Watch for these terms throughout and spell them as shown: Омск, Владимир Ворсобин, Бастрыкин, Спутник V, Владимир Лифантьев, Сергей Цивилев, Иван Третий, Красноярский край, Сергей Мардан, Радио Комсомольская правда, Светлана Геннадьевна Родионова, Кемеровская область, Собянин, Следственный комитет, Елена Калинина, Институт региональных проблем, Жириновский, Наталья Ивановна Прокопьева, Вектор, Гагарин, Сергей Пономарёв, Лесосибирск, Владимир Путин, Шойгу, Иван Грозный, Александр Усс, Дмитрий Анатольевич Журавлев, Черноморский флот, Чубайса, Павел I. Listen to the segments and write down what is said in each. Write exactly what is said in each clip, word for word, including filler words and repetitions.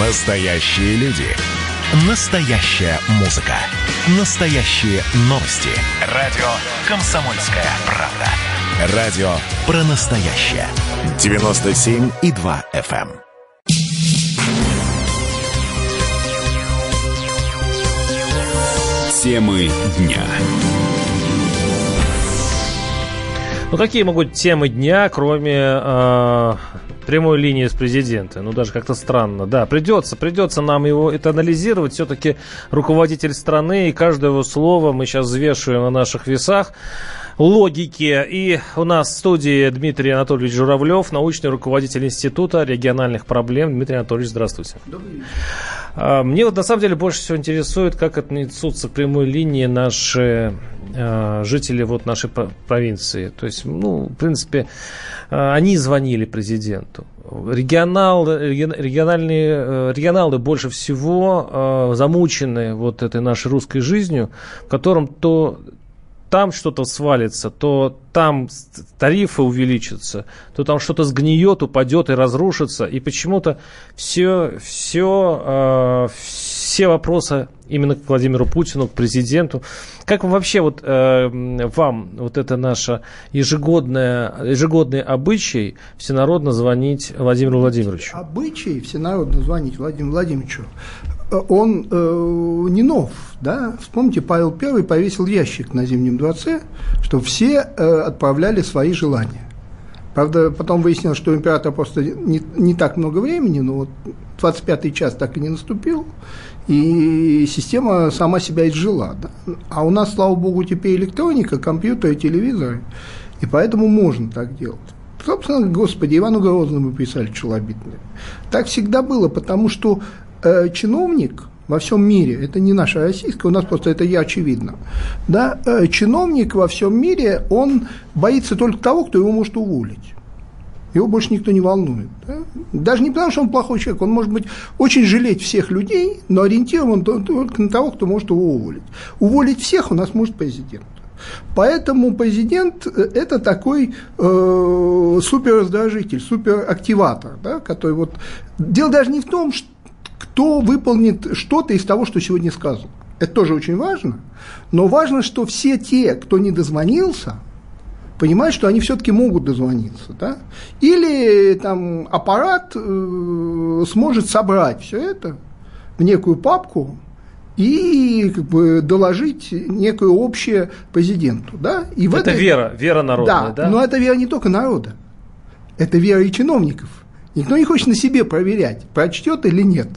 Настоящие люди. Настоящая музыка. Настоящие новости. Радио «Комсомольская правда». Радио про настоящее. девяносто семь и два эф эм. Темы дня. Ну какие могут темы дня, кроме э, прямой линии с президентом? Ну даже как-то странно. Да, придется, придется нам его это анализировать. Все-таки руководитель страны, и каждое его слово мы сейчас взвешиваем на наших весах. Логики. И у нас в студии Дмитрий Анатольевич Журавлев, научный руководитель Института региональных проблем. Дмитрий Анатольевич, здравствуйте. Добрый день. Мне вот на самом деле больше всего интересует, как отнесутся к прямой линии наши жители вот нашей провинции. То есть, ну, в принципе, они звонили президенту. Регионал, региональные, регионалы больше всего замучены вот этой нашей русской жизнью, в котором то... там что-то свалится, то там тарифы увеличатся, то там что-то сгниет, упадет и разрушится. И почему-то все, все, э, все вопросы именно к Владимиру Путину, к президенту. Как вообще вот, э, вам вот это наше ежегодное, ежегодный обычай всенародно звонить Владимиру Владимировичу? Обычай всенародно звонить Владимиру Владимировичу. Он э, не нов, да? Вспомните, Павел I повесил ящик на Зимнем дворце, что все э, отправляли свои желания. Правда, потом выяснилось, что у императора просто не, не так много времени, но вот двадцать пятый час так и не наступил, и система сама себя изжила, да? А у нас, слава богу, теперь электроника, компьютеры, телевизоры, и поэтому можно так делать. Собственно, господи, Ивану Грозному писали челобитные. Так всегда было, потому что чиновник во всем мире, это не наша российская, у нас просто это я очевидно, да, чиновник во всем мире, он боится только того, кто его может уволить. Его больше никто не волнует. Да? Даже не потому, что он плохой человек, он может быть очень жалеть всех людей, но ориентирован только на того, кто может его уволить. Уволить всех у нас может президент. Поэтому президент – это такой э, суперраздражитель, суперактиватор, да, который вот… Дело даже не в том, что… кто выполнит что-то из того, что сегодня сказано. Это тоже очень важно, но важно, что все те, кто не дозвонился, понимают, что они все-таки могут дозвониться, да? Или там, аппарат э, сможет собрать все это в некую папку и как бы, доложить некое общее президенту. Да? И в это этой... вера, вера народная. Да, да, но это вера не только народа, это вера и чиновников. Никто не хочет на себе проверять, прочтет или нет.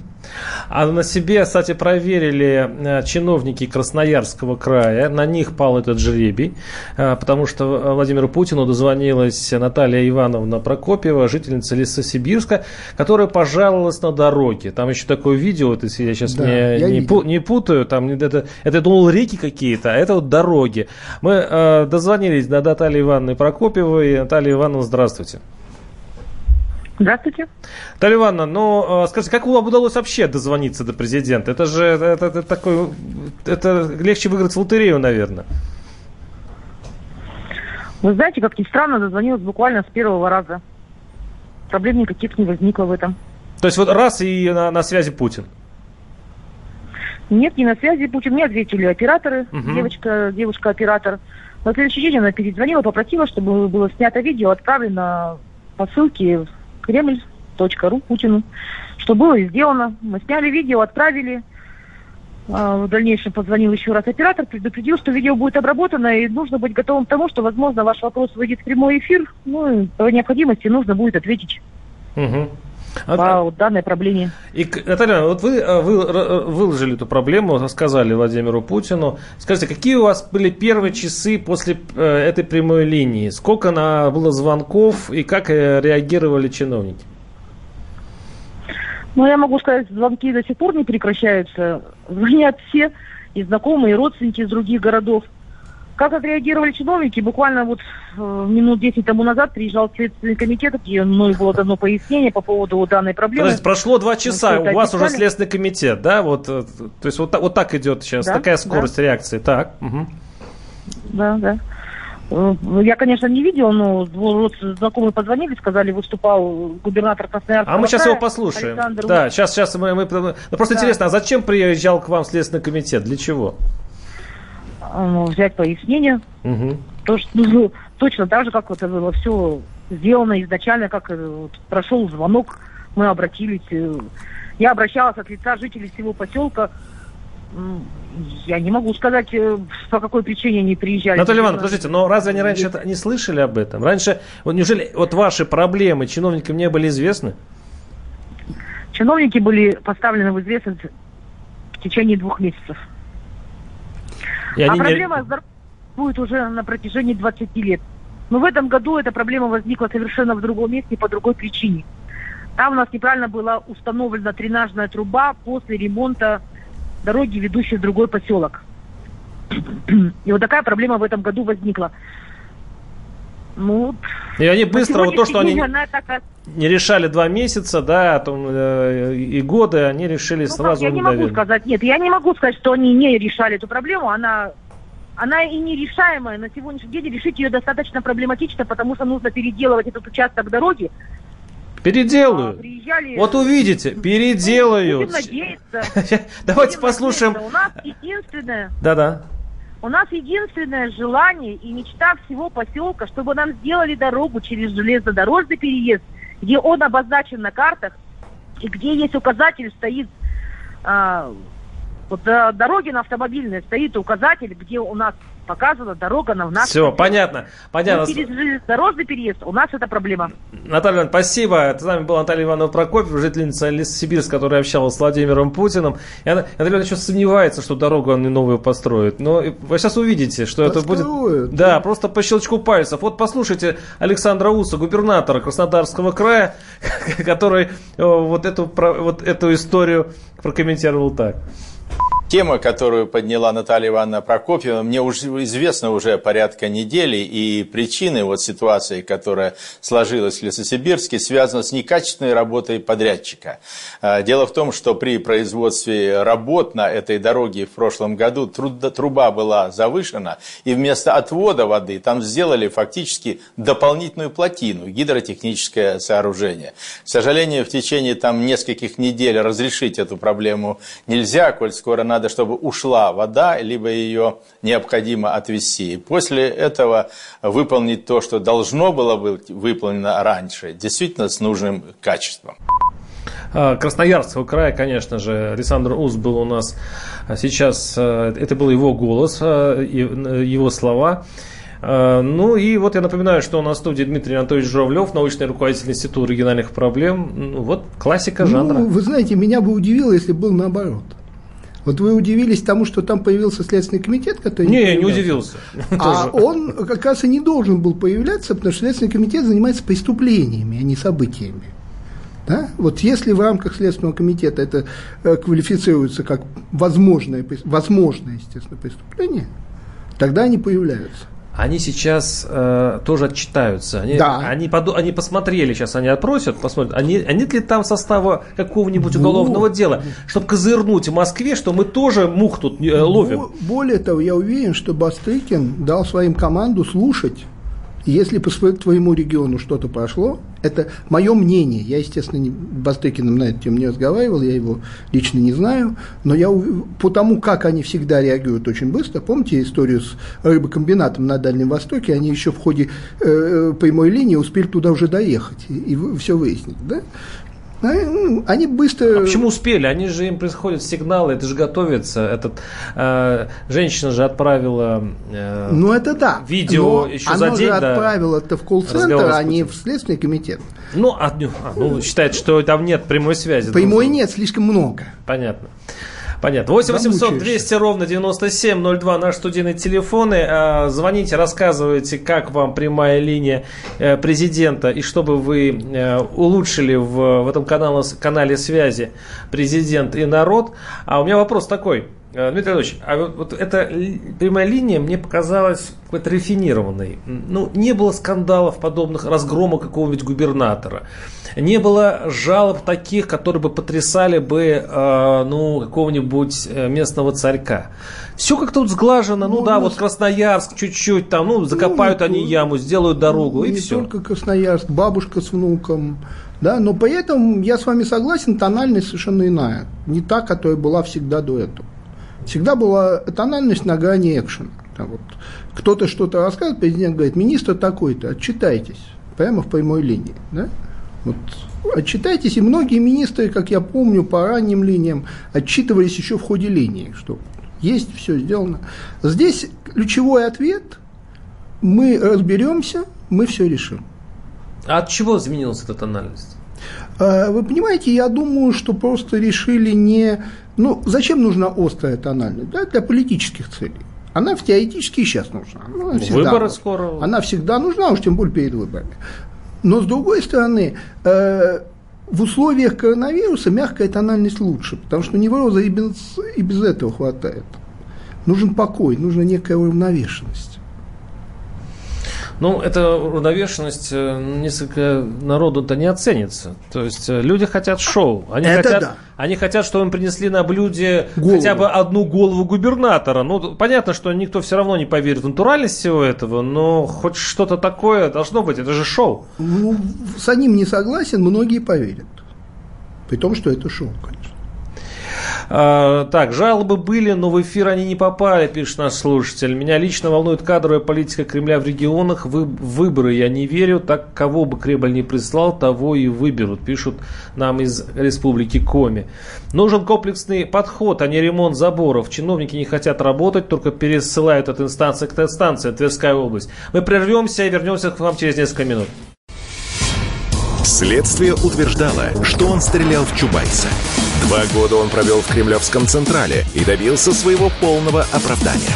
А на себе, кстати, проверили чиновники Красноярского края, на них пал этот жребий, потому что Владимиру Путину дозвонилась Наталья Ивановна Прокопьева, жительница Лесосибирска, которая пожаловалась на дороге. Там еще такое видео, это я сейчас да, не, я не, пу, не путаю, там это, это думал реки какие-то, а это вот дороги. Мы э, дозвонились до Натальи Ивановны Прокопьевой. Наталья Ивановна, здравствуйте. Здравствуйте. Наталья Ивановна, ну, скажите, как вам удалось вообще дозвониться до президента? Это же это, это, это такой, это легче выиграть в лотерею, наверное. Вы знаете, как ни странно, дозвонилась буквально с первого раза. Проблем никаких не возникло в этом. То есть вот раз и на, на связи Путин? Нет, не на связи Путин. Мне ответили операторы, угу. девочка, девушка-оператор. На следующий день она перезвонила, попросила, чтобы было снято видео, отправлено по ссылке в Кремль точка ру Путину, что было и сделано. Мы сняли видео, отправили. В дальнейшем позвонил еще раз оператор, предупредил, что видео будет обработано, и нужно быть готовым к тому, что, возможно, ваш вопрос выйдет в прямой эфир. Ну, и по необходимости нужно будет ответить. Угу. По вот данной проблеме. И, Наталья, вот вы, вы выложили эту проблему, рассказали Владимиру Путину. Скажите, какие у вас были первые часы после этой прямой линии? Сколько на, было звонков и как реагировали чиновники? Ну, я могу сказать, звонки до сих пор не прекращаются. Звонят все, и знакомые, и родственники из других городов. Как отреагировали чиновники? Буквально вот э, минут десять тому назад приезжал Следственный комитет, где мной было дано пояснение по поводу данной проблемы. То есть прошло два часа, у вас уже Следственный комитет, да? Вот, то есть вот, вот так идет сейчас, да, такая скорость да. реакции, так? Угу. Да, да. Я, конечно, не видел, но знакомые позвонили, сказали, выступал губернатор Красноярского края. А мы сейчас его послушаем. Александр... Да, сейчас, сейчас мы... мы... Ну, просто да. Интересно, а зачем приезжал к вам Следственный комитет? Для чего? Ну, взять пояснение. Угу. То, что, ну, точно так же, как это было все сделано изначально, как вот, прошел звонок, мы обратились. Я обращалась от лица жителей всего поселка. Я не могу сказать, по какой причине они приезжали. Наталья Ивановна, подождите, но разве они раньше это не слышали об этом? Раньше, вот неужели вот ваши проблемы чиновникам не были известны? Чиновники были поставлены в известность в течение двух месяцев. И а проблема не... здоровья будет уже на протяжении двадцати лет. Но в этом году эта проблема возникла совершенно в другом месте по другой причине. Там у нас неправильно была установлена дренажная труба после ремонта дороги, ведущей в другой поселок. И вот такая проблема в этом году возникла. Ну, и они быстро, вот то, что они так... не решали два месяца, да, там, э, и годы, они решили ну, сразу... Я не могу доверили. сказать, нет, я не могу сказать, что они не решали эту проблему, она, она и нерешаемая. На сегодняшний день решить ее достаточно проблематично, потому что нужно переделывать этот участок дороги. Переделают. А, вот увидите, переделают. Давайте послушаем. У нас единственное. Да-да. У нас единственное желание и мечта всего поселка, чтобы нам сделали дорогу через железнодорожный переезд, где он обозначен на картах и где есть указатель, стоит а, вот а, дороги на автомобильной стоит указатель, где у нас показана дорога на в нас. Все, понятно. понятно. Через железнодорожный переезд у нас это проблема. Наталья Ивановна, спасибо. Это с нами была Наталья Ивановна Прокопьева, жительница Лесосибирска, которая общалась с Владимиром Путиным. И она, Наталья Ивановна, сейчас сомневается, что дорогу они новую построят. Но вы сейчас увидите, что это будет... Да, просто по щелчку пальцев. Вот послушайте Александра Усса, губернатора Краснодарского края, который вот эту, вот эту историю прокомментировал так. Тема, которую подняла Наталья Ивановна Прокопьева, мне уже известна уже порядка недели, и причины вот ситуации, которая сложилась в Лесосибирске, связана с некачественной работой подрядчика. Дело в том, что при производстве работ на этой дороге в прошлом году труба была завышена, и вместо отвода воды там сделали фактически дополнительную плотину, гидротехническое сооружение. К сожалению, в течение там нескольких недель разрешить эту проблему нельзя, коль скоро на Надо, чтобы ушла вода, либо ее необходимо отвести. И после этого выполнить то, что должно было быть выполнено раньше, действительно с нужным качеством. Красноярского края, конечно же, Александр Усс был у нас сейчас. Это был его голос, его слова. Ну и вот я напоминаю, что у нас в студии Дмитрий Анатольевич Журавлев, научный руководитель Института региональных проблем. Вот классика жанра. Ну, вы знаете, меня бы удивило, если был наоборот. Вот вы удивились тому, что там появился Следственный комитет, который... Не, не я не удивился. А он как раз и не должен был появляться, потому что Следственный комитет занимается преступлениями, а не событиями. Да? Вот если в рамках Следственного комитета это квалифицируется как возможное, возможное, естественно, преступление, тогда они появляются. Они сейчас э, тоже отчитаются. Они, да. они, поду- они посмотрели, сейчас они отпросят, посмотрят, а не, а нет ли там состава какого-нибудь вот. уголовного дела, чтобы козырнуть в Москве, что мы тоже мух тут э, ловим. Более того, я уверен, что Бастрыкин дал своим команду слушать, если по твоему региону что-то прошло. Это мое мнение. Я, естественно, не, Бастрыкиным на эту тему не разговаривал, я его лично не знаю, но я по тому, как они всегда реагируют очень быстро, помните историю с рыбокомбинатом на Дальнем Востоке, они еще в ходе э, прямой линии успели туда уже доехать и, и все выяснить, да? Они быстро... А почему успели? Они же, им происходят сигналы, это же готовится. Этот, э, женщина же отправила э, ну, это да. видео но еще за день. Она же да, отправила это в колл-центр, а не в Следственный комитет. Ну, а, ну, считает, что там нет прямой связи. Прямой нет, слишком много. Понятно. Понятно. восемь восемьсот двести ровно девяносто семь ноль два наши студийные телефоны. Звоните, рассказывайте, как вам прямая линия президента и чтобы вы улучшили в, в этом канале, канале связи президент и народ. А у меня вопрос такой. Дмитрий Анатольевич, а вот, вот эта прямая линия мне показалась какой-то рафинированной. Ну, не было скандалов подобных, разгрома какого-нибудь губернатора. Не было жалоб таких, которые бы потрясали бы, э, ну, какого-нибудь местного царька. Все как-то вот сглажено. Ну, ну да, нас... вот Красноярск чуть-чуть там, ну, закопают ну, они ну, яму, сделают дорогу, ну, и не все. Не только Красноярск, бабушка с внуком. Да, но при этом я с вами согласен, тональность совершенно иная. Не та, которая была всегда до этого. Всегда была тональность на грани экшена. Вот. Кто-то что-то рассказывает, президент говорит, министр такой-то, отчитайтесь, прямо в прямой линии. Да? Вот. Отчитайтесь, и многие министры, как я помню, по ранним линиям отчитывались еще в ходе линии, что есть, все сделано. Здесь ключевой ответ, мы разберемся, мы все решим. А от чего изменилась эта тональность? Вы понимаете, я думаю, что просто решили не... Ну, зачем нужна острая тональность? Да, для политических целей. Она теоретически и сейчас нужна. Она Выборы нужна. Скоро. Она всегда нужна, уж тем более перед выборами. Но, с другой стороны, э, в условиях коронавируса мягкая тональность лучше, потому что невроза и без, и без этого хватает. Нужен покой, нужна некая уравновешенность. Ну, эта уравновешенность несколько народу-то не оценится. То есть люди хотят шоу. Они это хотят, да. Они хотят, чтобы им принесли на блюде голову. Хотя бы одну голову губернатора. Ну, понятно, что никто все равно не поверит в натуральность всего этого, но хоть что-то такое должно быть. Это же шоу. Ну, с одним не согласен, многие поверят. При том, что это шоу, конечно. Так, жалобы были, но в эфир они не попали, пишет наш слушатель. Меня лично волнует кадровая политика Кремля в регионах. В выборы я не верю. Так, кого бы Кремль не прислал, того и выберут, пишут нам из республики Коми. Нужен комплексный подход, а не ремонт заборов. Чиновники не хотят работать, только пересылают от инстанции к инстанции. Тверская область. Мы прервемся и вернемся к вам через несколько минут. Следствие утверждало, что он стрелял в Чубайса. Два года он провел в Кремлевском Централе и добился своего полного оправдания.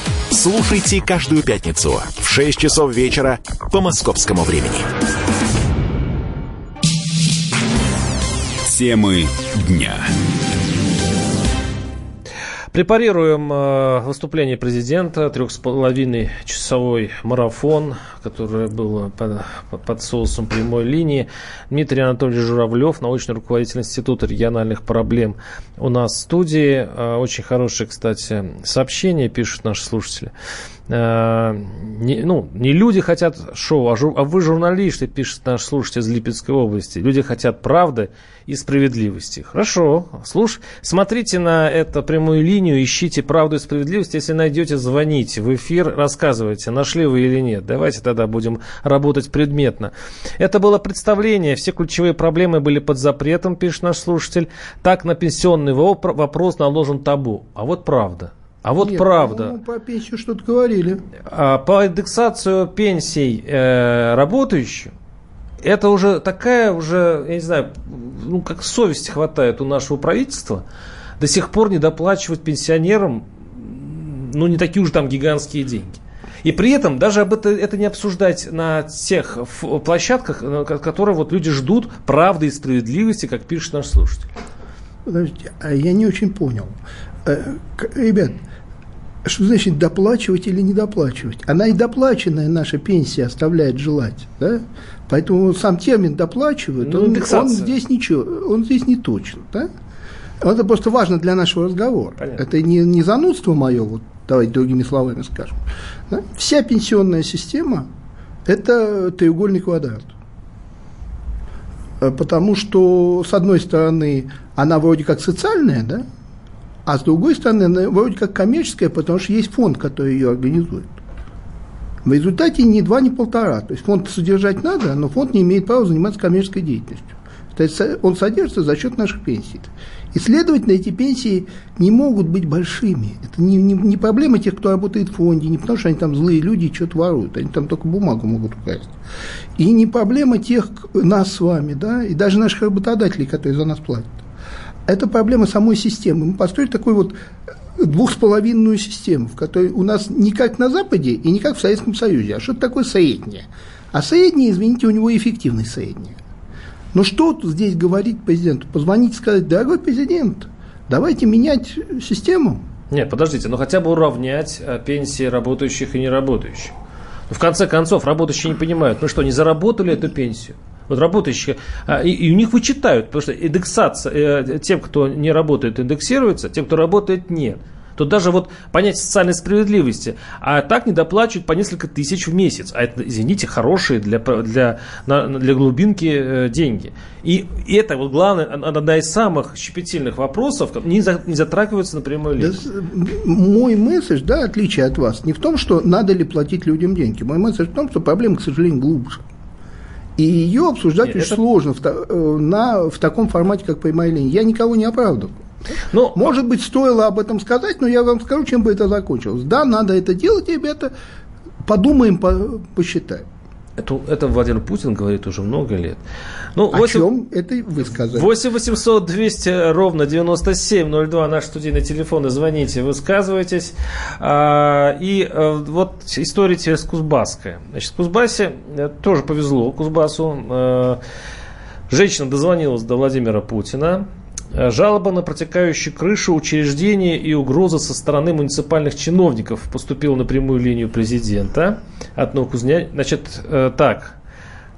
Слушайте каждую пятницу в шесть часов вечера по московскому времени. Темы дня. Препарируем э, выступление президента, трех с половиной часовой марафон, которое было под, под соусом прямой линии. Дмитрий Анатольевич Журавлев, научный руководитель Института региональных проблем, у нас в студии. Э, очень хорошее, кстати, сообщение пишут наши слушатели. Э, не, ну, не люди хотят шоу, а, жур, а вы журналисты, пишет наш слушатель из Липецкой области. Люди хотят правды и справедливости. Хорошо, слушай, смотрите на эту прямую линию. Ищите правду и справедливость. Если найдете, звоните в эфир, рассказывайте, нашли вы или нет. Давайте тогда будем работать предметно. Это было представление. Все ключевые проблемы были под запретом, пишет наш слушатель. Так на пенсионный вопрос наложен табу. А вот правда. А вот нет, правда. По пенсию что-то говорили. По индексацию пенсий э, работающих. Это уже такая уже, я не знаю, ну как совести хватает у нашего правительства. До сих пор не доплачивать пенсионерам, ну, не такие уже там гигантские деньги. И при этом даже об это, это не обсуждать на тех площадках, которые вот люди ждут правды и справедливости, как пишет наш слушатель. Подождите, я не очень понял. Ребят, что значит доплачивать или не доплачивать? Она и доплаченная наша пенсия оставляет желать, да? Поэтому сам термин «доплачивают», ну, он, он здесь ничего, он здесь не точен, да? Это просто важно для нашего разговора. Понятно. Это не, не занудство мое, вот, давайте другими словами скажем. Да? Вся пенсионная система – это треугольный квадрат. Потому что, с одной стороны, она вроде как социальная, да? А с другой стороны, она вроде как коммерческая, потому что есть фонд, который ее организует. В результате ни два, ни полтора. То есть фонд содержать надо, но фонд не имеет права заниматься коммерческой деятельностью. То есть он содержится за счет наших пенсий. И, следовательно, эти пенсии не могут быть большими. Это не, не, не проблема тех, кто работает в фонде, не потому что они там злые люди и что-то воруют, они там только бумагу могут украсть. И не проблема тех, нас с вами, да, и даже наших работодателей, которые за нас платят. Это проблема самой системы. Мы построили такую вот двухсполовинную систему, в которой у нас не как на Западе и не как в Советском Союзе, а что-то такое среднее. А среднее, извините, у него эффективное среднее. Но что здесь говорить президенту? Позвонить и сказать: дорогой президент, давайте менять систему. Нет, подождите, ну хотя бы уравнять пенсии работающих и неработающих. В конце концов, работающие не понимают, ну что, не заработали эту пенсию? Вот работающие, и, и у них вычитают, потому что индексация, тем, кто не работает, индексируется, тем, кто работает, нет. Тут даже вот понять социальной справедливости, а так недоплачивают по несколько тысяч в месяц. А это, извините, хорошие для, для, для глубинки деньги. И это вот главное, одна из самых щепетильных вопросов, не затрагивается напрямую лично. Да, мой месседж, да, отличие от вас, не в том, что надо ли платить людям деньги. Мой месседж в том, что проблема, к сожалению, глубже. И ее обсуждать Нет, очень это... сложно в, на, в таком формате, как «Поймай лень». Я никого не оправдываю. Но, может быть, стоило об этом сказать, но я вам скажу, чем бы это закончилось. Да, надо это делать, ребята, подумаем, по, посчитаем. Это, это Владимир Путин говорит уже много лет. Ну, О восемь, чем это вы сказали? восемь восемьсот двести ровно девяносто семь ноль два наш студийный телефон. Звоните, высказывайтесь. А, и а, вот история теперь с Кузбасской. Значит, Кузбассе тоже повезло, Кузбассу. А, женщина дозвонилась до Владимира Путина. Жалоба на протекающую крышу учреждения и угроза со стороны муниципальных чиновников поступила на прямую линию президента от Новокузнецка. Значит, так.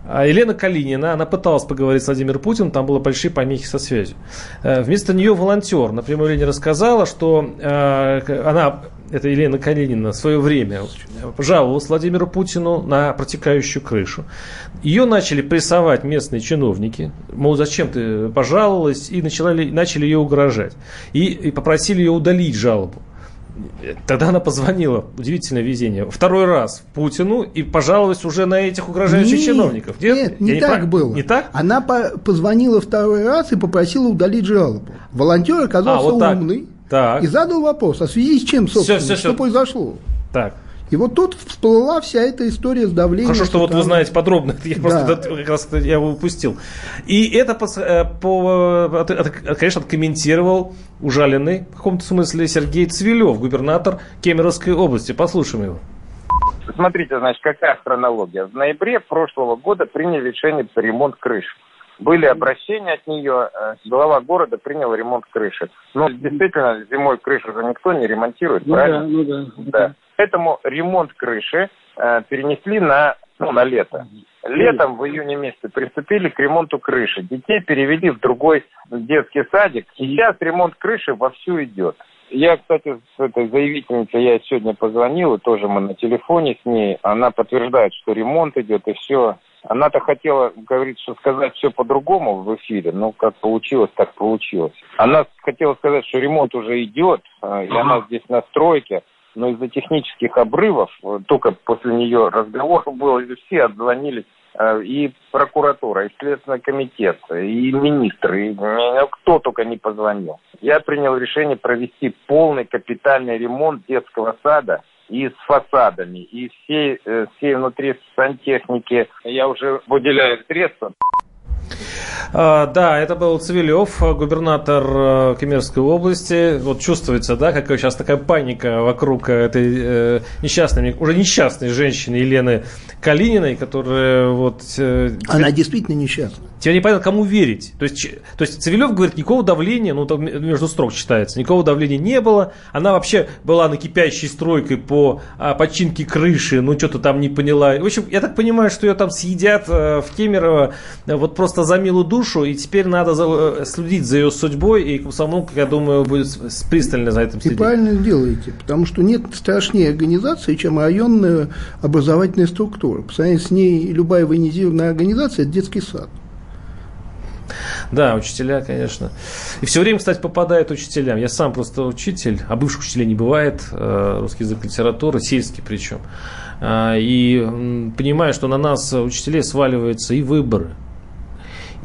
Елена Калинина, она пыталась поговорить с Владимиром Путиным, там были большие помехи со связью. Вместо нее волонтер на прямой линии рассказала, что она, это Елена Калинина, в свое время жаловалась Владимиру Путину на протекающую крышу. Ее начали прессовать местные чиновники, мол, зачем ты пожаловалась, и начали, начали ее угрожать. И, и попросили ее удалить жалобу. Тогда она позвонила, удивительное везение, второй раз Путину и пожаловалась уже на этих угрожающих нет, чиновников. Нет, нет не, не так прав... было. Не так? Она по- позвонила второй раз и попросила удалить жалобу. Волонтер оказался а, вот умный так. и задал вопрос, а в связи с чем, собственно, все, все, что все. произошло? Так. И вот тут всплыла вся эта история с давлением. Хорошо, что вот там... вы знаете подробно, я да. просто как раз я его упустил. И это, по, конечно, откомментировал ужаленный, в каком-то смысле, Сергей Цивилев, губернатор Кемеровской области. Послушаем его. Смотрите, значит, какая хронология. В ноябре прошлого года приняли решение по ремонту крыши. Были обращения от нее, глава города принял ремонт крыши. Ну, действительно, зимой крышу же никто не ремонтирует, ну правильно? Да, ну да. да. Поэтому ремонт крыши э, перенесли на, ну, на лето. Летом в июне месяце приступили к ремонту крыши. Детей перевели в другой детский садик. Сейчас ремонт крыши вовсю идет. Я, кстати, с этой заявительницей я сегодня позвонил, и тоже мы на телефоне с ней. Она подтверждает, что ремонт идет, и все. Она-то хотела, говорит, что сказать все по-другому в эфире, но как получилось, так получилось. Она хотела сказать, что ремонт уже идет, и она здесь на стройке, но из-за технических обрывов, только после нее разговор был, и все отзвонились, и прокуратура, и Следственный комитет, и министр, и кто только не позвонил. Я принял решение провести полный капитальный ремонт детского сада, и с фасадами, и всей, всей внутри сантехники. Я уже выделяю средства. А, да, это был Цивилев, губернатор Кемеровской области. Вот чувствуется, да, какая сейчас такая паника вокруг этой э, несчастной, уже несчастной женщины Елены Калининой, которая вот... Э, Она теперь, действительно несчастна. Теперь непонятно, кому верить. То есть, ч, то есть Цивилев говорит, никакого давления, ну там между строк читается, никакого давления не было. Она вообще была на кипящей стройкой по а, подчинке крыши, ну что-то там не поняла. В общем, я так понимаю, что ее там съедят а, в Кемерово а, вот просто за милую душу. И теперь надо за, следить за ее судьбой, и комсомолка, я думаю, будет пристально за этим следить. И правильно делаете, потому что нет страшнее организации, чем районная образовательная структура. По сравнению с ней любая военизированная организация – это детский сад. Да, учителя, конечно. И все время, кстати, попадают учителям. Я сам просто учитель, а бывших учителей не бывает, русский язык, литература, сельский причем. И понимаю, что на нас, учителей, сваливаются и выборы.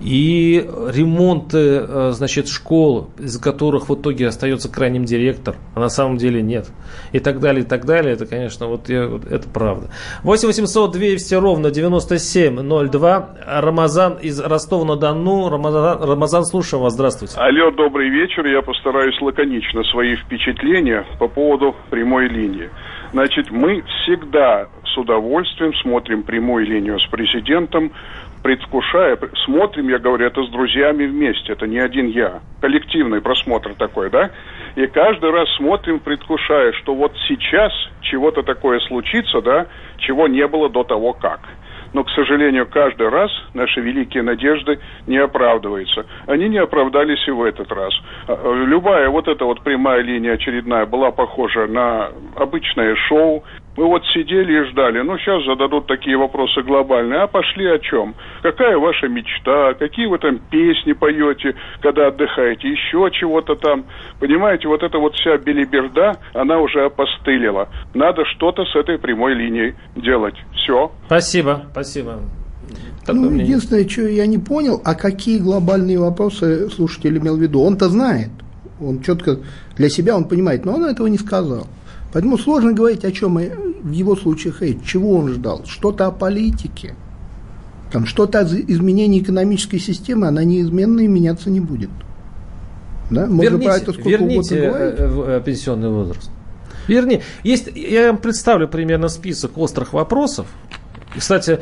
и ремонты, значит, школ, из которых в итоге остается крайним директор, а на самом деле нет, и так далее, и так далее. Это, конечно, вот я, это правда. восемь восемьсот двести ровно девяносто семь ноль два. Рамазан из Ростова-на-Дону. Рамазан, Рамазан, слушаю вас. Здравствуйте. Алло, добрый вечер. Я постараюсь лаконично свои впечатления по поводу прямой линии. Значит, мы всегда с удовольствием смотрим прямую линию с президентом, предвкушая, смотрим, я говорю, это с друзьями вместе, это не один я, коллективный просмотр такой, да, и каждый раз смотрим, предвкушая, что вот сейчас чего-то такое случится, да, чего не было до того как. Но, к сожалению, каждый раз наши великие надежды не оправдываются. Они не оправдались и в этот раз. Любая вот эта вот прямая линия очередная была похожа на обычное шоу. Мы вот сидели и ждали, ну сейчас зададут такие вопросы глобальные, а пошли о чем? Какая ваша мечта, какие вы там песни поете, когда отдыхаете, еще чего-то там. Понимаете, вот эта вот вся белиберда, она уже опостылила. Надо что-то с этой прямой линией делать. Все. Спасибо, спасибо. Ну, единственное, что я не понял, а какие глобальные вопросы слушатель имел в виду? Он-то знает, он четко для себя, он понимает, но он этого не сказал. Поэтому сложно говорить, о чем в его случае хейт, чего он ждал, что-то о политике, там, что-то о изменении экономической системы, она неизменна и меняться не будет. Да? Можно верните, про это сколько верните угодно пенсионный возраст. Верни. Есть, я вам представлю примерно список острых вопросов. Кстати,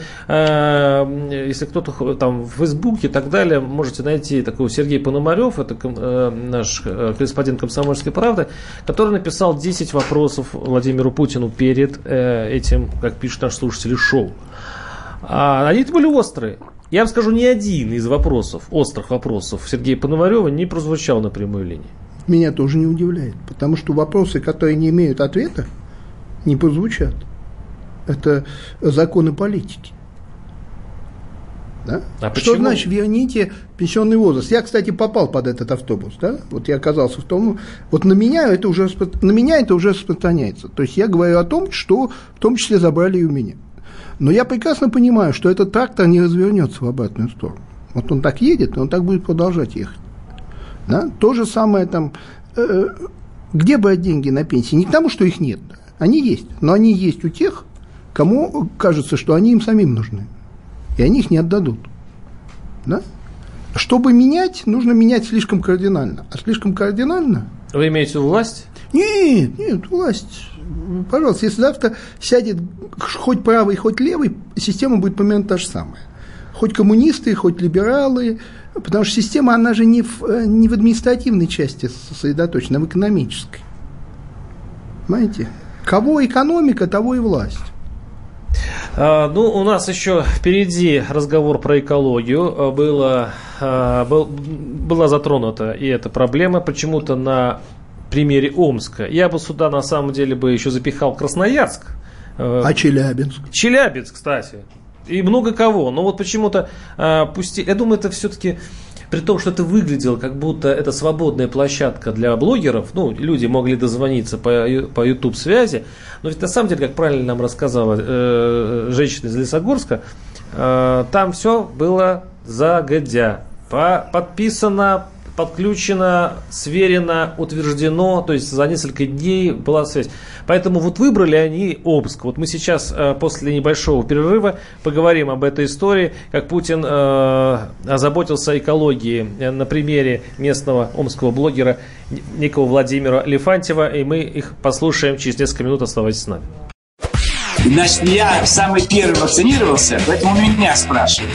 если кто-то там в Фейсбуке и так далее, можете найти такого Сергея Пономарёв, это наш корреспондент «Комсомольской правды», который написал десять вопросов Владимиру Путину перед этим, как пишут наши слушатели, шоу. Они-то были острые. Я вам скажу, ни один из вопросов, острых вопросов Сергея Пономарёва не прозвучал на прямой линии. Меня тоже не удивляет, потому что вопросы, которые не имеют ответа, не прозвучат. Это законы политики. Да? А что почему? Значит, верните пенсионный возраст? Я, кстати, попал под этот автобус. Да? Вот я оказался в том... Вот на меня это уже, на меня это уже распространяется. То есть я говорю о том, что в том числе забрали и у меня. Но я прекрасно понимаю, что этот трактор не развернется в обратную сторону. Вот он так едет, и он так будет продолжать ехать. Да? То же самое там... Э, где брать деньги на пенсии? Не к тому, что их нет. Они есть. Но они есть у тех... Кому кажется, что они им самим нужны, и они их не отдадут. Да? Чтобы менять, нужно менять слишком кардинально. А слишком кардинально... Вы имеете в виду власть? Нет, нет, власть. Пожалуйста, если завтра сядет хоть правый, хоть левый, система будет примерно та же самая. Хоть коммунисты, хоть либералы, потому что система, она же не в, не в административной части сосредоточена, а в экономической. Понимаете? Кого экономика, того и власть. Ну, у нас еще впереди разговор про экологию. Было, был, была затронута и эта проблема почему-то на примере Омска. Я бы сюда, на самом деле, бы еще запихал Красноярск. А Челябинск? Челябинск, кстати. И много кого. Но вот почему-то, пусти... я думаю, это все-таки... При том, что это выглядело, как будто это свободная площадка для блогеров, ну, люди могли дозвониться по, по YouTube-связи, но ведь на самом деле, как правильно нам рассказала э, женщина из Лесогорска, э, там все было загодя. По, подписано, подключено, сверено, утверждено, то есть за несколько дней была связь. Поэтому вот выбрали они Омск. Вот мы сейчас после небольшого перерыва поговорим об этой истории, как Путин э, озаботился экологией на примере местного омского блогера некого Владимира Лифантьева, и мы их послушаем через несколько минут. Оставайтесь с нами. Значит, я самый первый вакцинировался, поэтому меня спрашивают.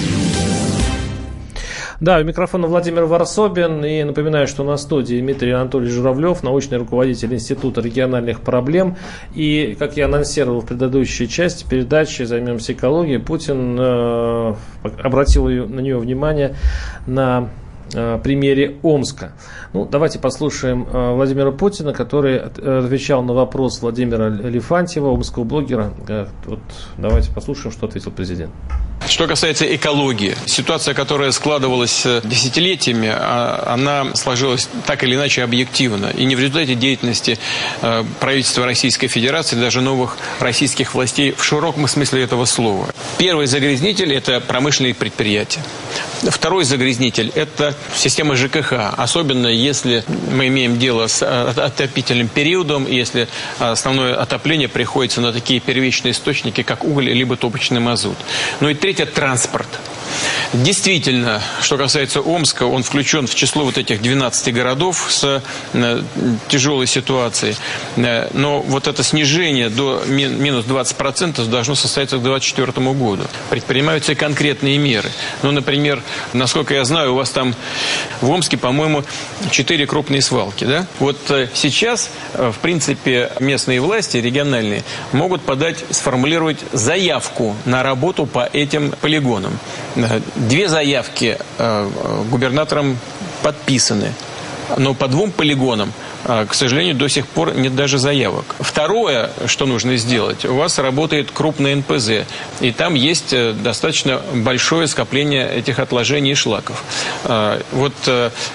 Да, у микрофона Владимир Ворсобин. И напоминаю, что на студии Дмитрий Анатольевич Журавлев, научный руководитель Института региональных проблем. И, как я анонсировал в предыдущей части передачи «Займемся экологией», Путин э, обратил ее, на нее внимание на примере Омска. Ну, давайте послушаем Владимира Путина, который отвечал на вопрос Владимира Лифантьева, омского блогера. Вот, давайте послушаем, что ответил президент. Что касается экологии, ситуация, которая складывалась десятилетиями, она сложилась так или иначе объективно. И не в результате деятельности правительства Российской Федерации, даже новых российских властей в широком смысле этого слова. Первый загрязнитель – это промышленные предприятия. Второй загрязнитель – это система ЖКХ, особенно если мы имеем дело с отопительным периодом, если основное отопление приходится на такие первичные источники, как уголь, либо топочный мазут. Ну и третье – транспорт. Действительно, что касается Омска, он включен в число вот этих двенадцати городов с тяжелой ситуацией. Но вот это снижение до минус двадцать процентов должно состояться к две тысячи двадцать четвёртому году. Предпринимаются и конкретные меры. Ну, например, насколько я знаю, у вас там в Омске, по-моему, четыре крупные свалки, да? Вот сейчас, в принципе, местные власти, региональные, могут подать, сформулировать заявку на работу по этим полигонам. Две заявки губернатором подписаны, но по двум полигонам, к сожалению, до сих пор нет даже заявок. Второе, что нужно сделать, у вас работает крупное эн пэ зэ, и там есть достаточно большое скопление этих отложений и шлаков. Вот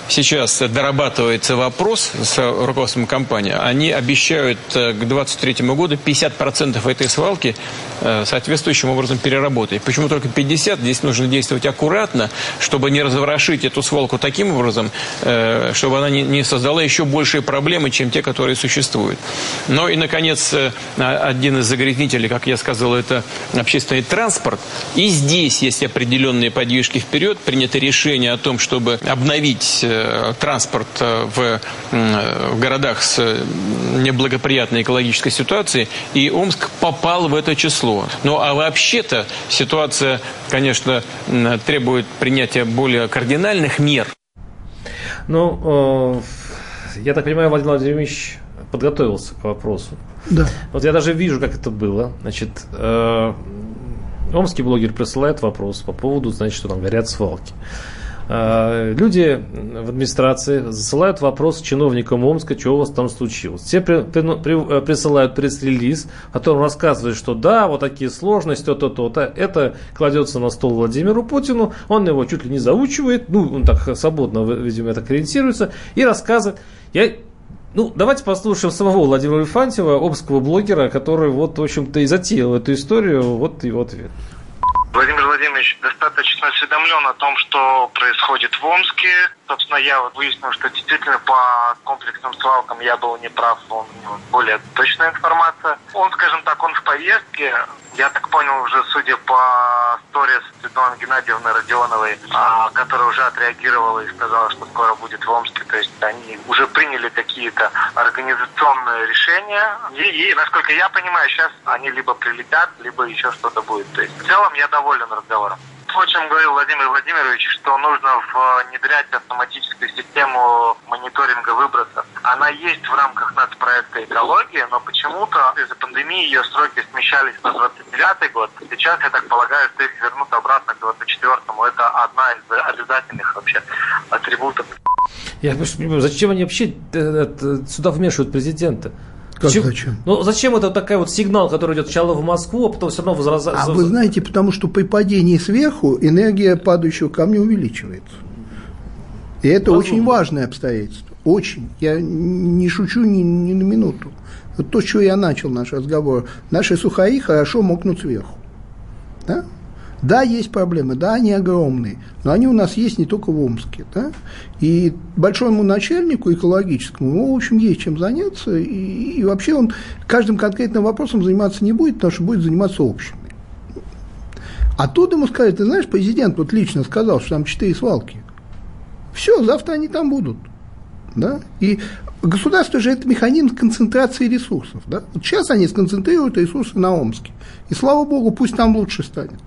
сейчас дорабатывается вопрос с руководством компании. Они обещают к две тысячи двадцать третьему году пятьдесят процентов этой свалки соответствующим образом переработать. Почему только пятьдесят процентов? Здесь нужно действовать аккуратно, чтобы не разворошить эту свалку таким образом, чтобы она не создала еще большие проблемы. проблемы, чем те, которые существуют. Ну и, наконец, один из загрязнителей, как я сказал, это общественный транспорт. И здесь есть определенные подвижки вперед. Принято решение о том, чтобы обновить транспорт в городах с неблагоприятной экологической ситуацией. И Омск попал в это число. Ну а вообще-то ситуация, конечно, требует принятия более кардинальных мер. Ну... Я так понимаю, Владимир Владимирович подготовился к вопросу. Да. Вот я даже вижу, как это было. Значит, э, омский блогер присылает вопрос по поводу, значит, что там горят свалки. Э, люди в администрации засылают вопрос чиновникам Омска, что у вас там случилось. Все при, при, при, присылают пресс-релиз, в котором рассказывают, что да, вот такие сложности, то-то, то-то. Это кладется на стол Владимиру Путину, он его чуть ли не заучивает, ну, он так свободно, видимо, так ориентируется, и рассказывает. Я, ну, давайте послушаем самого Владимира Лифантьева, омского блогера, который, вот, в общем-то, и затеял эту историю. Вот его ответ. Владимир Владимирович достаточно осведомлен о том, что происходит в Омске. Собственно, я выяснил, что действительно по комплексным свалкам я был неправ, у него более точная информация. Он, скажем так, он в повестке. Я так понял уже, судя по сторис Светланы Геннадьевны Родионовой, которая уже отреагировала и сказала, что скоро будет в Омске. То есть они уже приняли какие-то организационные решения. И, и насколько я понимаю, сейчас они либо прилетят, либо еще что-то будет. То есть в целом я доволен разговором. В общем, говорил Владимир Владимирович, что нужно внедрять автоматическую систему мониторинга выбросов. Она есть в рамках нацпроекта «Экология», но почему-то из-за пандемии ее сроки смещались на двадцать девятый год. Сейчас, я так полагаю, что их вернут обратно к двадцать четвёртому. Это одна из обязательных вообще атрибутов. Я просто не понимаю, зачем они вообще сюда вмешивают президента? Как зачем? зачем? Ну, зачем это такой вот сигнал, который идет сначала в Москву, а потом все равно возрастает? А вы знаете, потому что при падении сверху энергия падающего камня увеличивается. И это Разумно. Очень важное обстоятельство. Очень. Я не шучу ни, ни на минуту. Вот то, с чего я начал наш разговор. Наши сухари хорошо мокнут сверху. Да? Да, есть проблемы, да, они огромные, но они у нас есть не только в Омске. Да? И большому начальнику экологическому, ну, в общем, есть чем заняться, и, и вообще он каждым конкретным вопросом заниматься не будет, потому что будет заниматься общими. А тут ему сказали, ты знаешь, президент вот лично сказал, что там четыре свалки. Все, завтра они там будут. Да? И государство же – это механизм концентрации ресурсов. Да? Вот сейчас они сконцентрируют ресурсы на Омске, и, слава богу, пусть там лучше станет.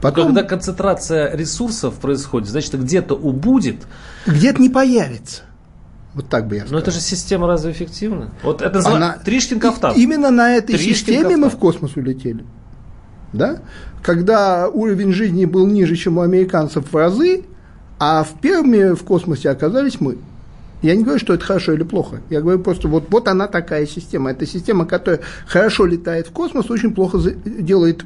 Потом... Когда концентрация ресурсов происходит, значит, где-то убудет. Где-то не появится. Вот так бы я сказал. Но это же система разве эффективна? Вот это Она... Тришкин-Кафтан. Именно на этой системе мы в космос улетели. Да? Когда уровень жизни был ниже, чем у американцев в разы, а в Перми в космосе оказались мы. Я не говорю, что это хорошо или плохо. Я говорю просто, вот, вот она такая система. Это система, которая хорошо летает в космос, очень плохо делает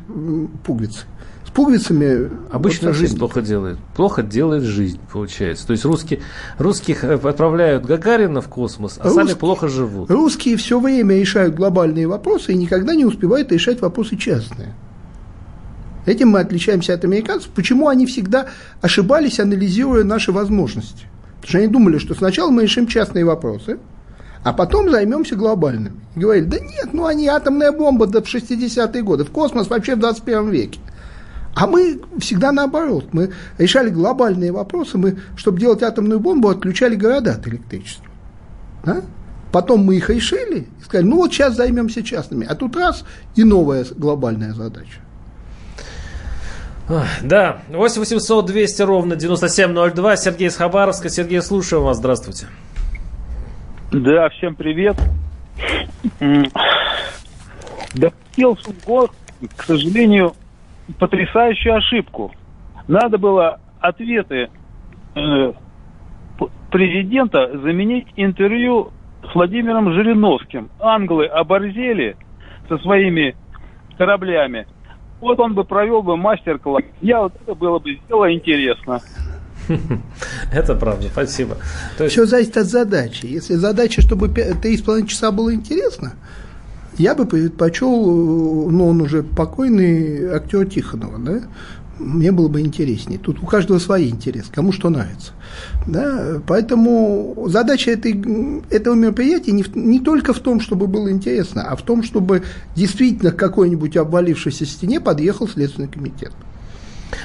пуговицы. С пуговицами... Обычно вот жизнь плохо делает. Плохо делает жизнь, получается. То есть русские, русских отправляют Гагарина в космос, а русские, сами плохо живут. Русские все время решают глобальные вопросы и никогда не успевают решать вопросы частные. Этим мы отличаемся от американцев. Почему они всегда ошибались, анализируя наши возможности? Потому что они думали, что сначала мы решим частные вопросы, а потом займемся глобальными. И говорили, да нет, ну они атомная бомба до шестидесятые годы, в космос вообще в двадцать первом веке. А мы всегда наоборот, мы решали глобальные вопросы, мы, чтобы делать атомную бомбу, отключали города от электричества. Да? Потом мы их решили и сказали, ну вот сейчас займемся частными. А тут раз и новая глобальная задача. Да, восемь восемьсот двести ровно девяносто семь ноль два, Сергей из Хабаровска. Сергей, слушаю вас, здравствуйте. Да, всем привет. Допустил Сунгор, к сожалению, потрясающую ошибку. Надо было ответы э, президента заменить интервью с Владимиром Жириновским. Англы оборзели со своими кораблями. Вот он бы провел бы мастер-класс. Я вот это было бы сделало интересно. Это правда, спасибо. То есть... Все зависит от задачи. Если задача, чтобы три с половиной часа было интересно, я бы предпочел, но он уже покойный, актер Тихонова, да? Мне было бы интереснее. Тут у каждого свои интересы, кому что нравится. Да? Поэтому задача этой, этого мероприятия не, не только в том, чтобы было интересно, а в том, чтобы действительно к какой-нибудь обвалившейся стене подъехал Следственный комитет.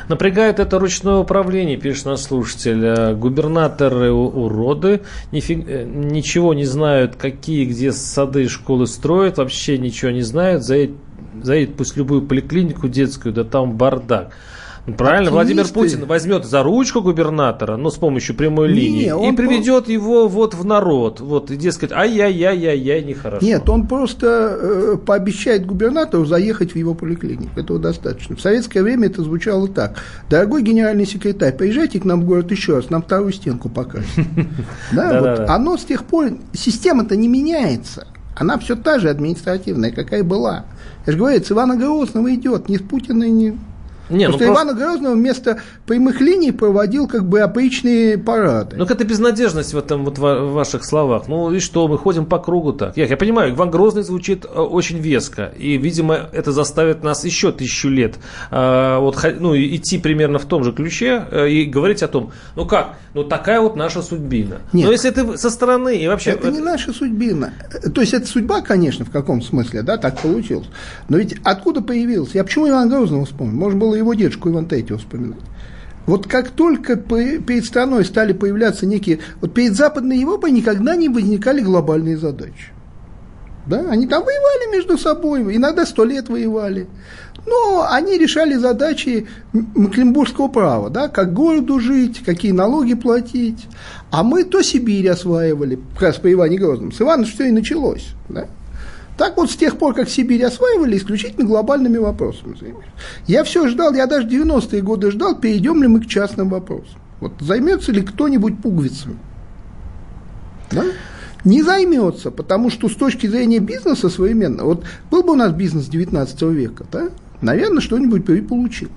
Напрягает это ручное управление, пишет наш слушатель. Губернаторы уроды, нифиг... ничего не знают, какие, где сады и школы строят, вообще ничего не знают. Заедет, заедет пусть любую поликлинику детскую, да там бардак. Правильно, Владимир Путин возьмет за ручку губернатора, но с помощью прямой линии, не, и приведет по... его вот в народ, вот, и дескать, ай-яй-яй-яй-яй, нехорошо. Нет, он просто э, пообещает губернатору заехать в его поликлинику, этого достаточно. В советское время это звучало так: дорогой генеральный секретарь, приезжайте к нам в город еще раз, нам вторую стенку покажут. Оно с тех пор, система-то не меняется. Она все та же административная, какая была. Я же говорю, с Ивана Грозного идет, не с Путина, не... Не, Потому ну что просто... Ивана Грозного вместо прямых линий проводил как бы опричные парады. Ну какая-то безнадежность в этом вот в ваших словах. Ну и что, мы ходим по кругу так. Я, я понимаю, Иван Грозный звучит очень веско. И, видимо, это заставит нас еще тысячу лет а, вот, ну, идти примерно в том же ключе а, и говорить о том, ну как, ну такая вот наша судьбина. Нет. Но если ты со стороны и вообще... Это не наша судьбина. То есть это судьба, конечно, в каком смысле, да, так получилось. Но ведь откуда появилась? Я почему Ивана Грозного вспомнил? Можно было его дедушку Иван Третьего вспоминать. Вот как только перед страной стали появляться некие... Вот перед Западной Европой никогда не возникали глобальные задачи. Да? Они там воевали между собой, иногда сто лет воевали. Но они решали задачи мекленбургского права, да? Как городу жить, какие налоги платить. А мы то Сибирь осваивали, как раз по Иване Грозному. С Ивана все и началось, да? Так вот, с тех пор, как Сибирь осваивали, исключительно глобальными вопросами займемся. Я все ждал, я даже девяностые годы ждал, перейдем ли мы к частным вопросам. Вот займется ли кто-нибудь пуговицами? Да? Не займется, потому что с точки зрения бизнеса современного, вот был бы у нас бизнес девятнадцатого века, да? Наверное, что-нибудь получилось.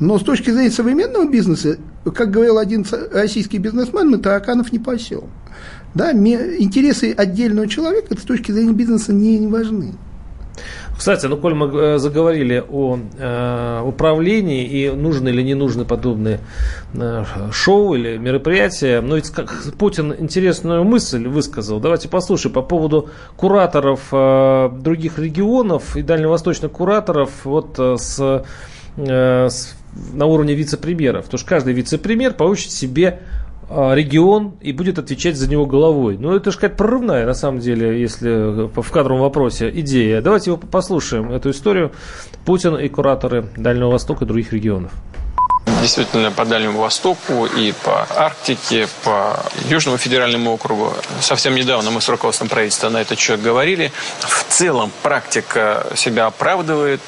Но с точки зрения современного бизнеса, как говорил один российский бизнесмен, мы тараканов не пасем. Да, интересы отдельного человека с точки зрения бизнеса не, не важны. Кстати, ну, коль мы заговорили о э, управлении и нужны или не нужны подобные э, шоу или мероприятия, но ведь как Путин интересную мысль высказал. Давайте послушаем по поводу кураторов э, других регионов и дальневосточных кураторов вот э, с, э, с, на уровне вице-премьеров. Потому что каждый вице-премьер получит себе регион и будет отвечать за него головой. Ну, это же какая-то прорывная, на самом деле, если в кадровом вопросе, идея. Давайте его послушаем, эту историю Путина и кураторы Дальнего Востока и других регионов. Действительно, по Дальнему Востоку и по Арктике, по Южному федеральному округу. Совсем недавно мы с руководством правительства на этот счет говорили. В целом практика себя оправдывает.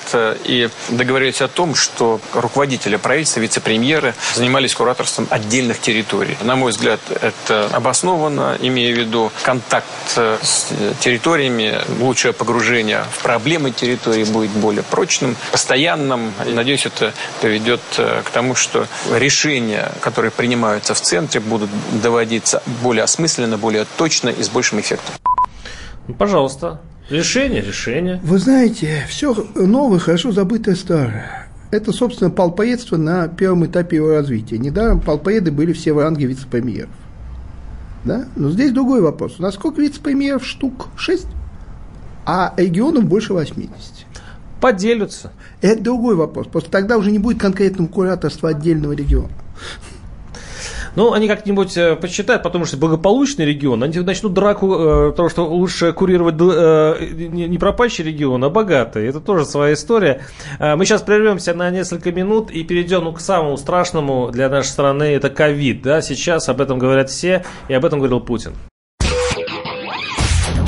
И договорились о том, что руководители правительства, вице-премьеры занимались кураторством отдельных территорий. На мой взгляд, это обоснованно, имея в виду контакт с территориями, лучшее погружение в проблемы территории будет более прочным, постоянным. И, надеюсь, это приведет к тому, что решения, которые принимаются в центре, будут доводиться более осмысленно, более точно и с большим эффектом. Ну, пожалуйста. Решение, решение. Вы знаете, все новое, хорошо забытое старое. Это, собственно, полпоедство на первом этапе его развития. Недаром полпоеды были все в ранге вице-премьеров. Да? Но здесь другой вопрос. У нас сколько вице-премьеров? Штук шесть, а регионов больше восьмидесяти. Поделятся. Это другой вопрос. Просто тогда уже не будет конкретного кураторства отдельного региона. Ну, они как-нибудь посчитают, потому что благополучный регион, они начнут драку, э, потому что лучше курировать э, не пропащий регион, а богатый. Это тоже своя история. Э, мы сейчас прервемся на несколько минут и перейдем ну, к самому страшному для нашей страны, это ковид. Да? Сейчас об этом говорят все, и об этом говорил Путин.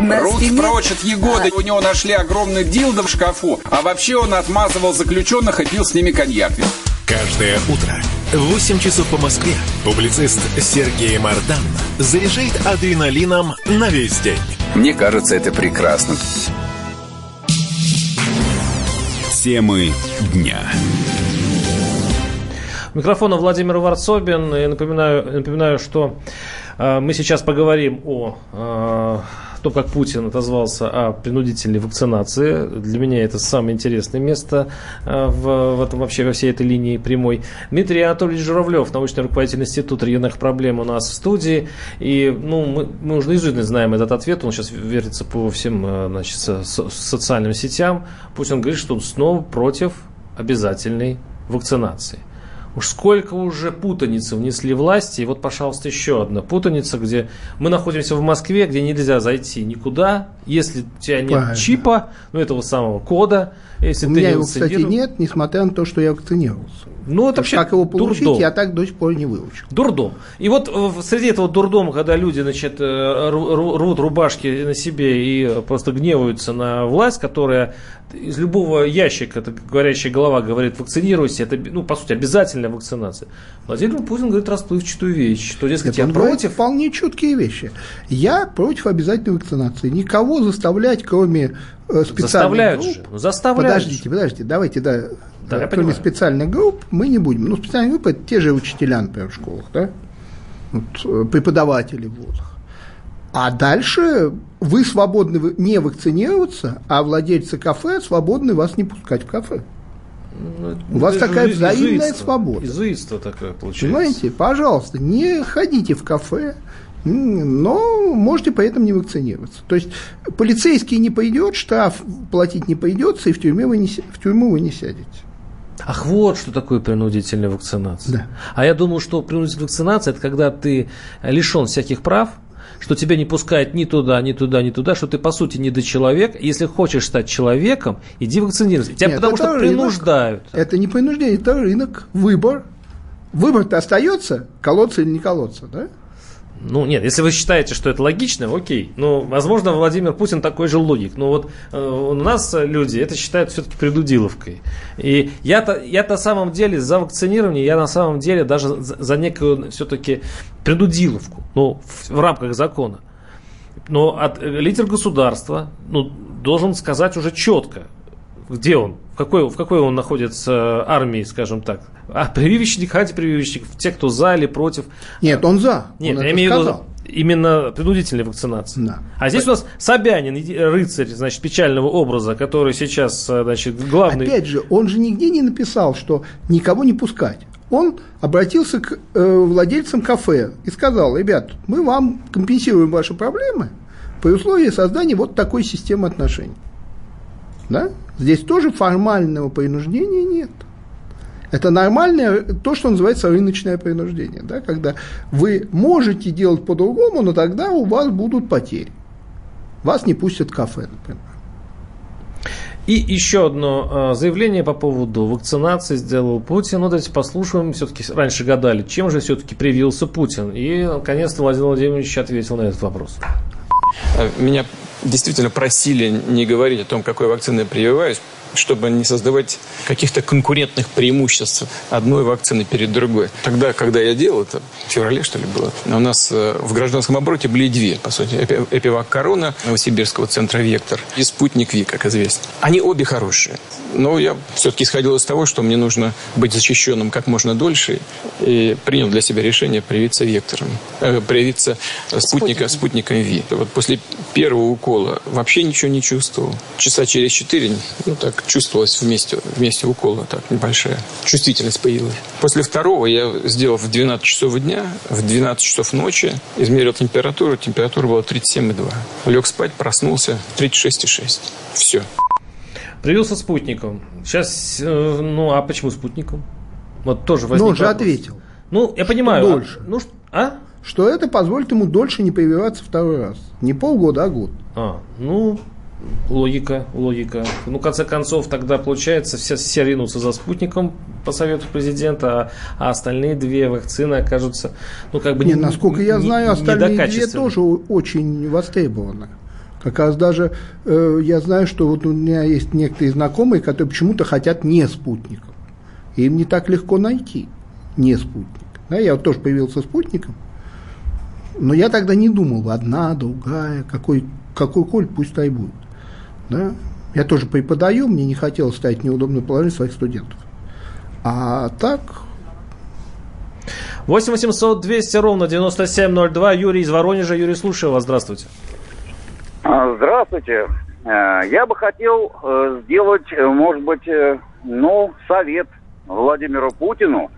Руки прочь от Егоды. У него нашли огромный дилдо в шкафу, а вообще он отмазывал заключенных и пил с ними коньяк. Каждое утро в восемь часов по Москве публицист Сергей Мардан заряжает адреналином на весь день. Мне кажется, это прекрасно. Темы дня. Микрофона Владимир Ворсобин. Я напоминаю, напоминаю, что э, мы сейчас поговорим о... Э, то, как Путин отозвался о принудительной вакцинации. Для меня это самое интересное место в, в этом, вообще во всей этой линии прямой. Дмитрий Анатольевич Журавлев, научный руководитель Института региональных проблем, у нас в студии. И ну, мы, мы уже наизусть знаем этот ответ. Он сейчас вертится по всем, значит, со, со, социальным сетям. Путин говорит, что он снова против обязательной вакцинации. Уж сколько уже путаницы внесли власти, и вот, пожалуйста, еще одна путаница, где мы находимся в Москве, где нельзя зайти никуда, если у тебя нет Правильно. чипа, ну, этого самого кода. Если у ты меня его, кстати, нет, несмотря на то, что я вакцинировался. Ну, это то вообще как его получить, дурдом. Я так до сих пор не выучил. Дурдом. И вот среди этого дурдома, когда люди, значит, рвут рубашки на себе и просто гневаются на власть, которая из любого ящика, это говорящая голова, говорит, вакцинируйся, это, ну, по сути, обязательная вакцинация. Владимир Путин говорит расплывчатую вещь, что, дескать, это я против. Вполне чуткие вещи. Я против обязательной вакцинации. Никого заставлять, кроме специальных Заставляют групп. Же. Ну, заставляют подождите, же. подождите, давайте, да. Да, кроме специальных групп мы не будем. Ну, специальные группы – это те же учителя, например, в школах, да? Вот, преподаватели в вузах. А дальше вы свободны не вакцинироваться, а владельцы кафе свободны вас не пускать в кафе. Ну, У вас такая взаимная изуидство, свобода. Изуидство такое получается. Понимаете, пожалуйста, не ходите в кафе, но можете при этом не вакцинироваться. То есть полицейский не пойдет, штраф платить не придется, и в, тюрьме вы не, в тюрьму вы не сядете. Ах, вот что такое принудительная вакцинация. Да. А я думал, что принудительная вакцинация – это когда ты лишен всяких прав, что тебя не пускают ни туда, ни туда, ни туда, что ты, по сути, недочеловек. Если хочешь стать человеком, иди вакцинируйся. Тебя Нет, потому что рынок. принуждают. Это не принуждение, это рынок, выбор. Выбор-то остается, колоться или не колоться, да? Ну, нет, если вы считаете, что это логично, окей. Ну, возможно, Владимир Путин такой же логик. Но вот э, у нас люди это считают все-таки придудиловкой. И я-то, я на самом деле за вакцинирование, я на самом деле даже за, за некую все-таки придудиловку, ну, в, в рамках закона. Но от, лидер государства ну, должен сказать уже четко, где он, какой, в какой он находится армии, скажем так? А прививочник, антипрививочник, те, кто за или против? Нет, он за. Нет, он я имею в виду именно принудительной вакцинации. Да. А здесь у нас Собянин, рыцарь, значит, печального образа, который сейчас, значит, главный... Опять же, он же нигде не написал, что никого не пускать. Он обратился к э, владельцам кафе и сказал: ребят, мы вам компенсируем ваши проблемы при условии создания вот такой системы отношений. Да? Здесь тоже формального принуждения нет. Это нормальное, то, что называется рыночное принуждение, да? Когда вы можете делать по-другому, но тогда у вас будут потери. Вас не пустят в кафе, например. И еще одно заявление по поводу вакцинации сделал Путин. Ну, давайте послушаем. Все-таки раньше гадали, чем же все-таки привился Путин. И, наконец-то, Владимир Владимирович ответил на этот вопрос. Меня действительно просили не говорить о том, какой вакциной я прививаюсь, чтобы не создавать каких-то конкурентных преимуществ одной вакцины перед другой. Тогда, когда я делал это, в феврале, что ли, было, у нас в гражданском обороте были две, по сути, Эпивак Корона Новосибирского центра «Вектор» и Спутник V, как известно. Они обе хорошие, но я все-таки исходил из того, что мне нужно быть защищенным как можно дольше, и принял для себя решение привиться «Вектором», э, привиться спутника, спутником V. Вот после первого укола вообще ничего не чувствовал. Часа через четыре, ну так, чувствовалась вместе, вместе укола, так, небольшая. Чувствительность появилась. После второго я сделал в двенадцать часов дня, в двенадцать часов ночи, измерил температуру, температура была тридцать семь и два. Лег спать, проснулся, тридцать шесть и шесть. Все. Привился спутником. Сейчас, ну, а почему спутником? Вот тоже возник вопрос. Но он же ответил. Ну, я понимаю. Что дольше. А? Ну, а? Что это позволит ему дольше не прививаться второй раз. Не полгода, а год. А, ну... Логика, логика. Ну, в конце концов, тогда получается, все, все ринутся за спутником по совету президента, а, а остальные две вакцины окажутся, ну, как бы... Не, не насколько я не, знаю, остальные две тоже очень востребованы. Как раз даже э, я знаю, что вот у меня есть некоторые знакомые, которые почему-то хотят не спутником. И им не так легко найти не спутник. Да, я вот тоже появился спутником, но я тогда не думал, одна, другая, какой, какой коль, пусть та и будет. Да? Я тоже преподаю, мне не хотелось ставить в неудобное положение своих студентов. А так... восемь восемьсот двести ровно девяносто семь ноль два. Юрий из Воронежа. Юрий, слушаю вас. Здравствуйте. Здравствуйте. Я бы хотел сделать, может быть, ну, совет Владимиру Путину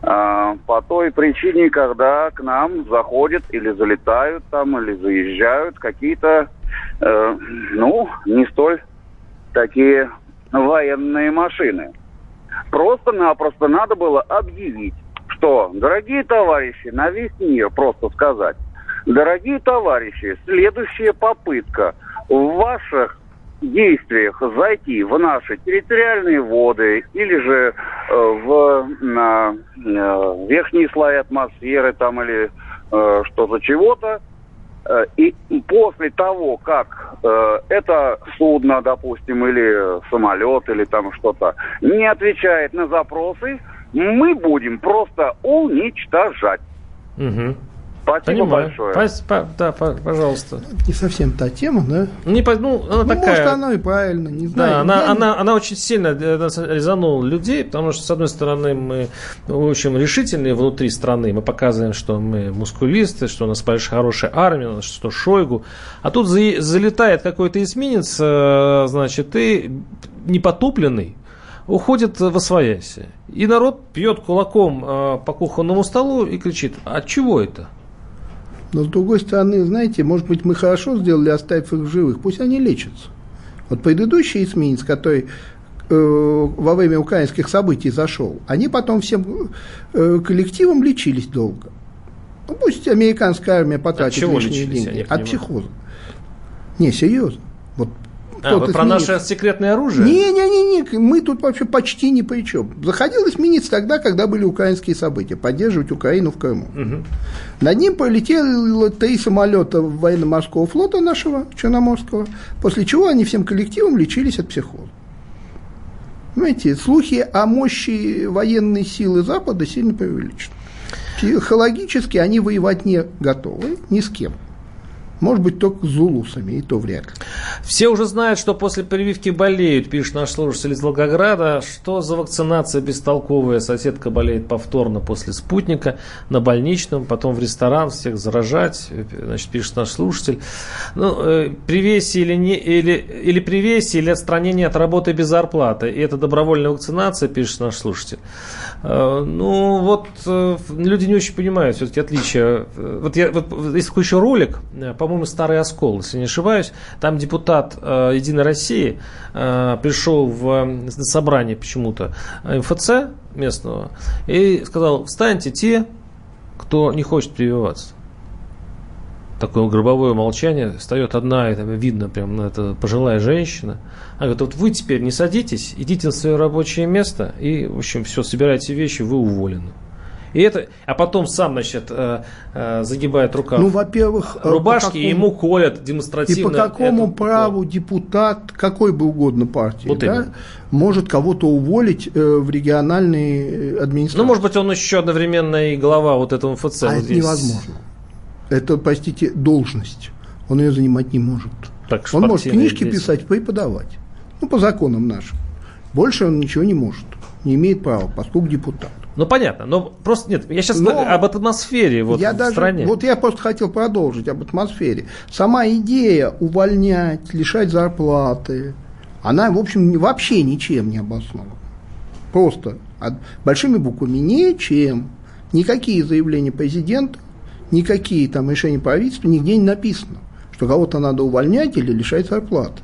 по той причине, когда к нам заходят или залетают там, или заезжают какие-то Э, ну, не столь такие военные машины. Просто-напросто надо было объявить, что, дорогие товарищи, на весь мир просто сказать: дорогие товарищи, следующая попытка в ваших действиях зайти в наши территориальные воды или же э, в на, э, верхние слои атмосферы там или э, что-то чего-то. И после того, как э, это судно, допустим, или самолет, или там что-то, не отвечает на запросы, мы будем просто уничтожать. Угу. Спасибо. Понимаю. Большое. Пас, па, да, пожалуйста. Не совсем та тема, да? Не, ну, она ну, такая... Может, она и правильно, не знаю. Да, она, она, не... она очень сильно резанула людей, потому что, с одной стороны, мы, в общем, решительные внутри страны. Мы показываем, что мы мускулисты, что у нас хорошая армия, что Шойгу. А тут за... залетает какой-то эсминец, значит, и непотопленный уходит восвоясь. И народ бьет кулаком по кухонному столу и кричит: а чего это? Но, с другой стороны, знаете, может быть, мы хорошо сделали, оставив их в живых. Пусть они лечатся. Вот предыдущий эсминец, который э, во время украинских событий зашел, они потом всем э, коллективом лечились долго. Ну, пусть американская армия потратит лишние деньги. От психоза. Не, серьезно. Вот. А, вот про наше секретное оружие? Не-не-не, мы тут вообще почти ни при чем. Заходил эсминец тогда, когда были украинские события, поддерживать Украину в Крыму. Угу. Над ним пролетело три самолета военно-морского флота нашего, Черноморского, после чего они всем коллективом лечились от психоза. Понимаете, слухи о мощи военной силы Запада сильно преувеличены. Психологически они воевать не готовы ни с кем. Может быть, только с зулусами, и то вряд ли. Все уже знают, что после прививки болеют, пишет наш слушатель из Волгограда. Что за вакцинация бестолковая? Соседка болеет повторно после спутника, на больничном, потом в ресторан, всех заражать, значит, пишет наш слушатель. Ну, э, привеси или, не, или, или привеси, или отстранение от работы без зарплаты. И это добровольная вакцинация, пишет наш слушатель. Э, ну, вот э, люди не очень понимают все-таки отличия. Вот я, вот, есть такой еще ролик, по-моему, «Старый оскол», если не ошибаюсь, там депутат э, «Единой России» э, пришел в собрание почему-то эм эф цэ местного и сказал: «Встаньте те, кто не хочет прививаться». Такое гробовое молчание, встает одна, и там видно, прям это пожилая женщина. Она говорит: вот вы теперь не садитесь, идите на свое рабочее место и, в общем, все, собирайте вещи, вы уволены. И это, а потом сам, значит, загибает рукав, ну, во-первых, рубашки, какому, и ему колят демонстративно. И по какому эту... праву депутат, какой бы угодно партии, вот да, может кого-то уволить в региональной администрации? Ну, может быть, он еще одновременно и глава вот этого эм эф цэ. А вот это здесь невозможно. Это, простите, должность. Он ее занимать не может. Так, он может книжки здесь писать, преподавать. Ну, по законам нашим. Больше он ничего не может. Не имеет права, поскольку депутат. Ну, понятно, но просто нет, я сейчас но об атмосфере вот я в даже, стране. Вот я просто хотел продолжить об атмосфере. Сама идея увольнять, лишать зарплаты, она, в общем, вообще ничем не обоснована. Просто большими буквами ничем. Никакие заявления президента, никакие там решения правительства, нигде не написано, что кого-то надо увольнять или лишать зарплаты.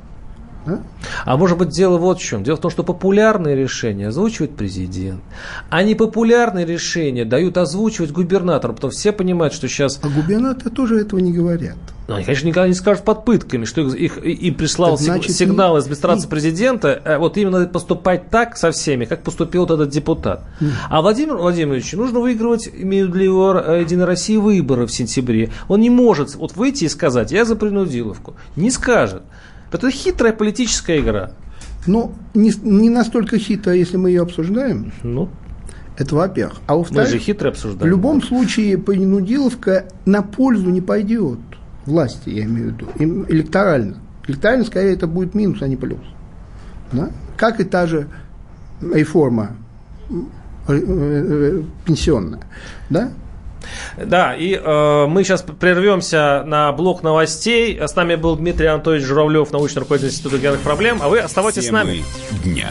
А может быть, дело вот в чем. Дело в том, что популярные решения озвучивает президент, а непопулярные решения дают озвучивать губернатору. Потому что все понимают, что сейчас... А губернаторы тоже этого не говорят. Ну, они, конечно, никогда не скажут под пытками, что их, их им прислал так, значит, сигнал из администрации и... президента. Вот им надо поступать так со всеми, как поступил вот этот депутат. Нет. А Владимиру Владимировичу нужно выигрывать, имеют ли «Единой России», выборы в сентябре. Он не может вот выйти и сказать: я за принудиловку. Не скажет. Это хитрая политическая игра. Ну, не, не настолько хитрая, если мы ее обсуждаем. Ну, это во-первых. А во-вторых, мы же хитро обсуждаем. В любом случае принудиловка на пользу не пойдет власти, я имею в виду, им электорально. Электорально, скорее, это будет минус, а не плюс. Да? Как и та же реформа пенсионная. Да? Да, и э, мы сейчас прервемся на блок новостей. С нами был Дмитрий Анатольевич Журавлев, научный руководитель Института региональных проблем. А вы оставайтесь Темы с нами. Дня.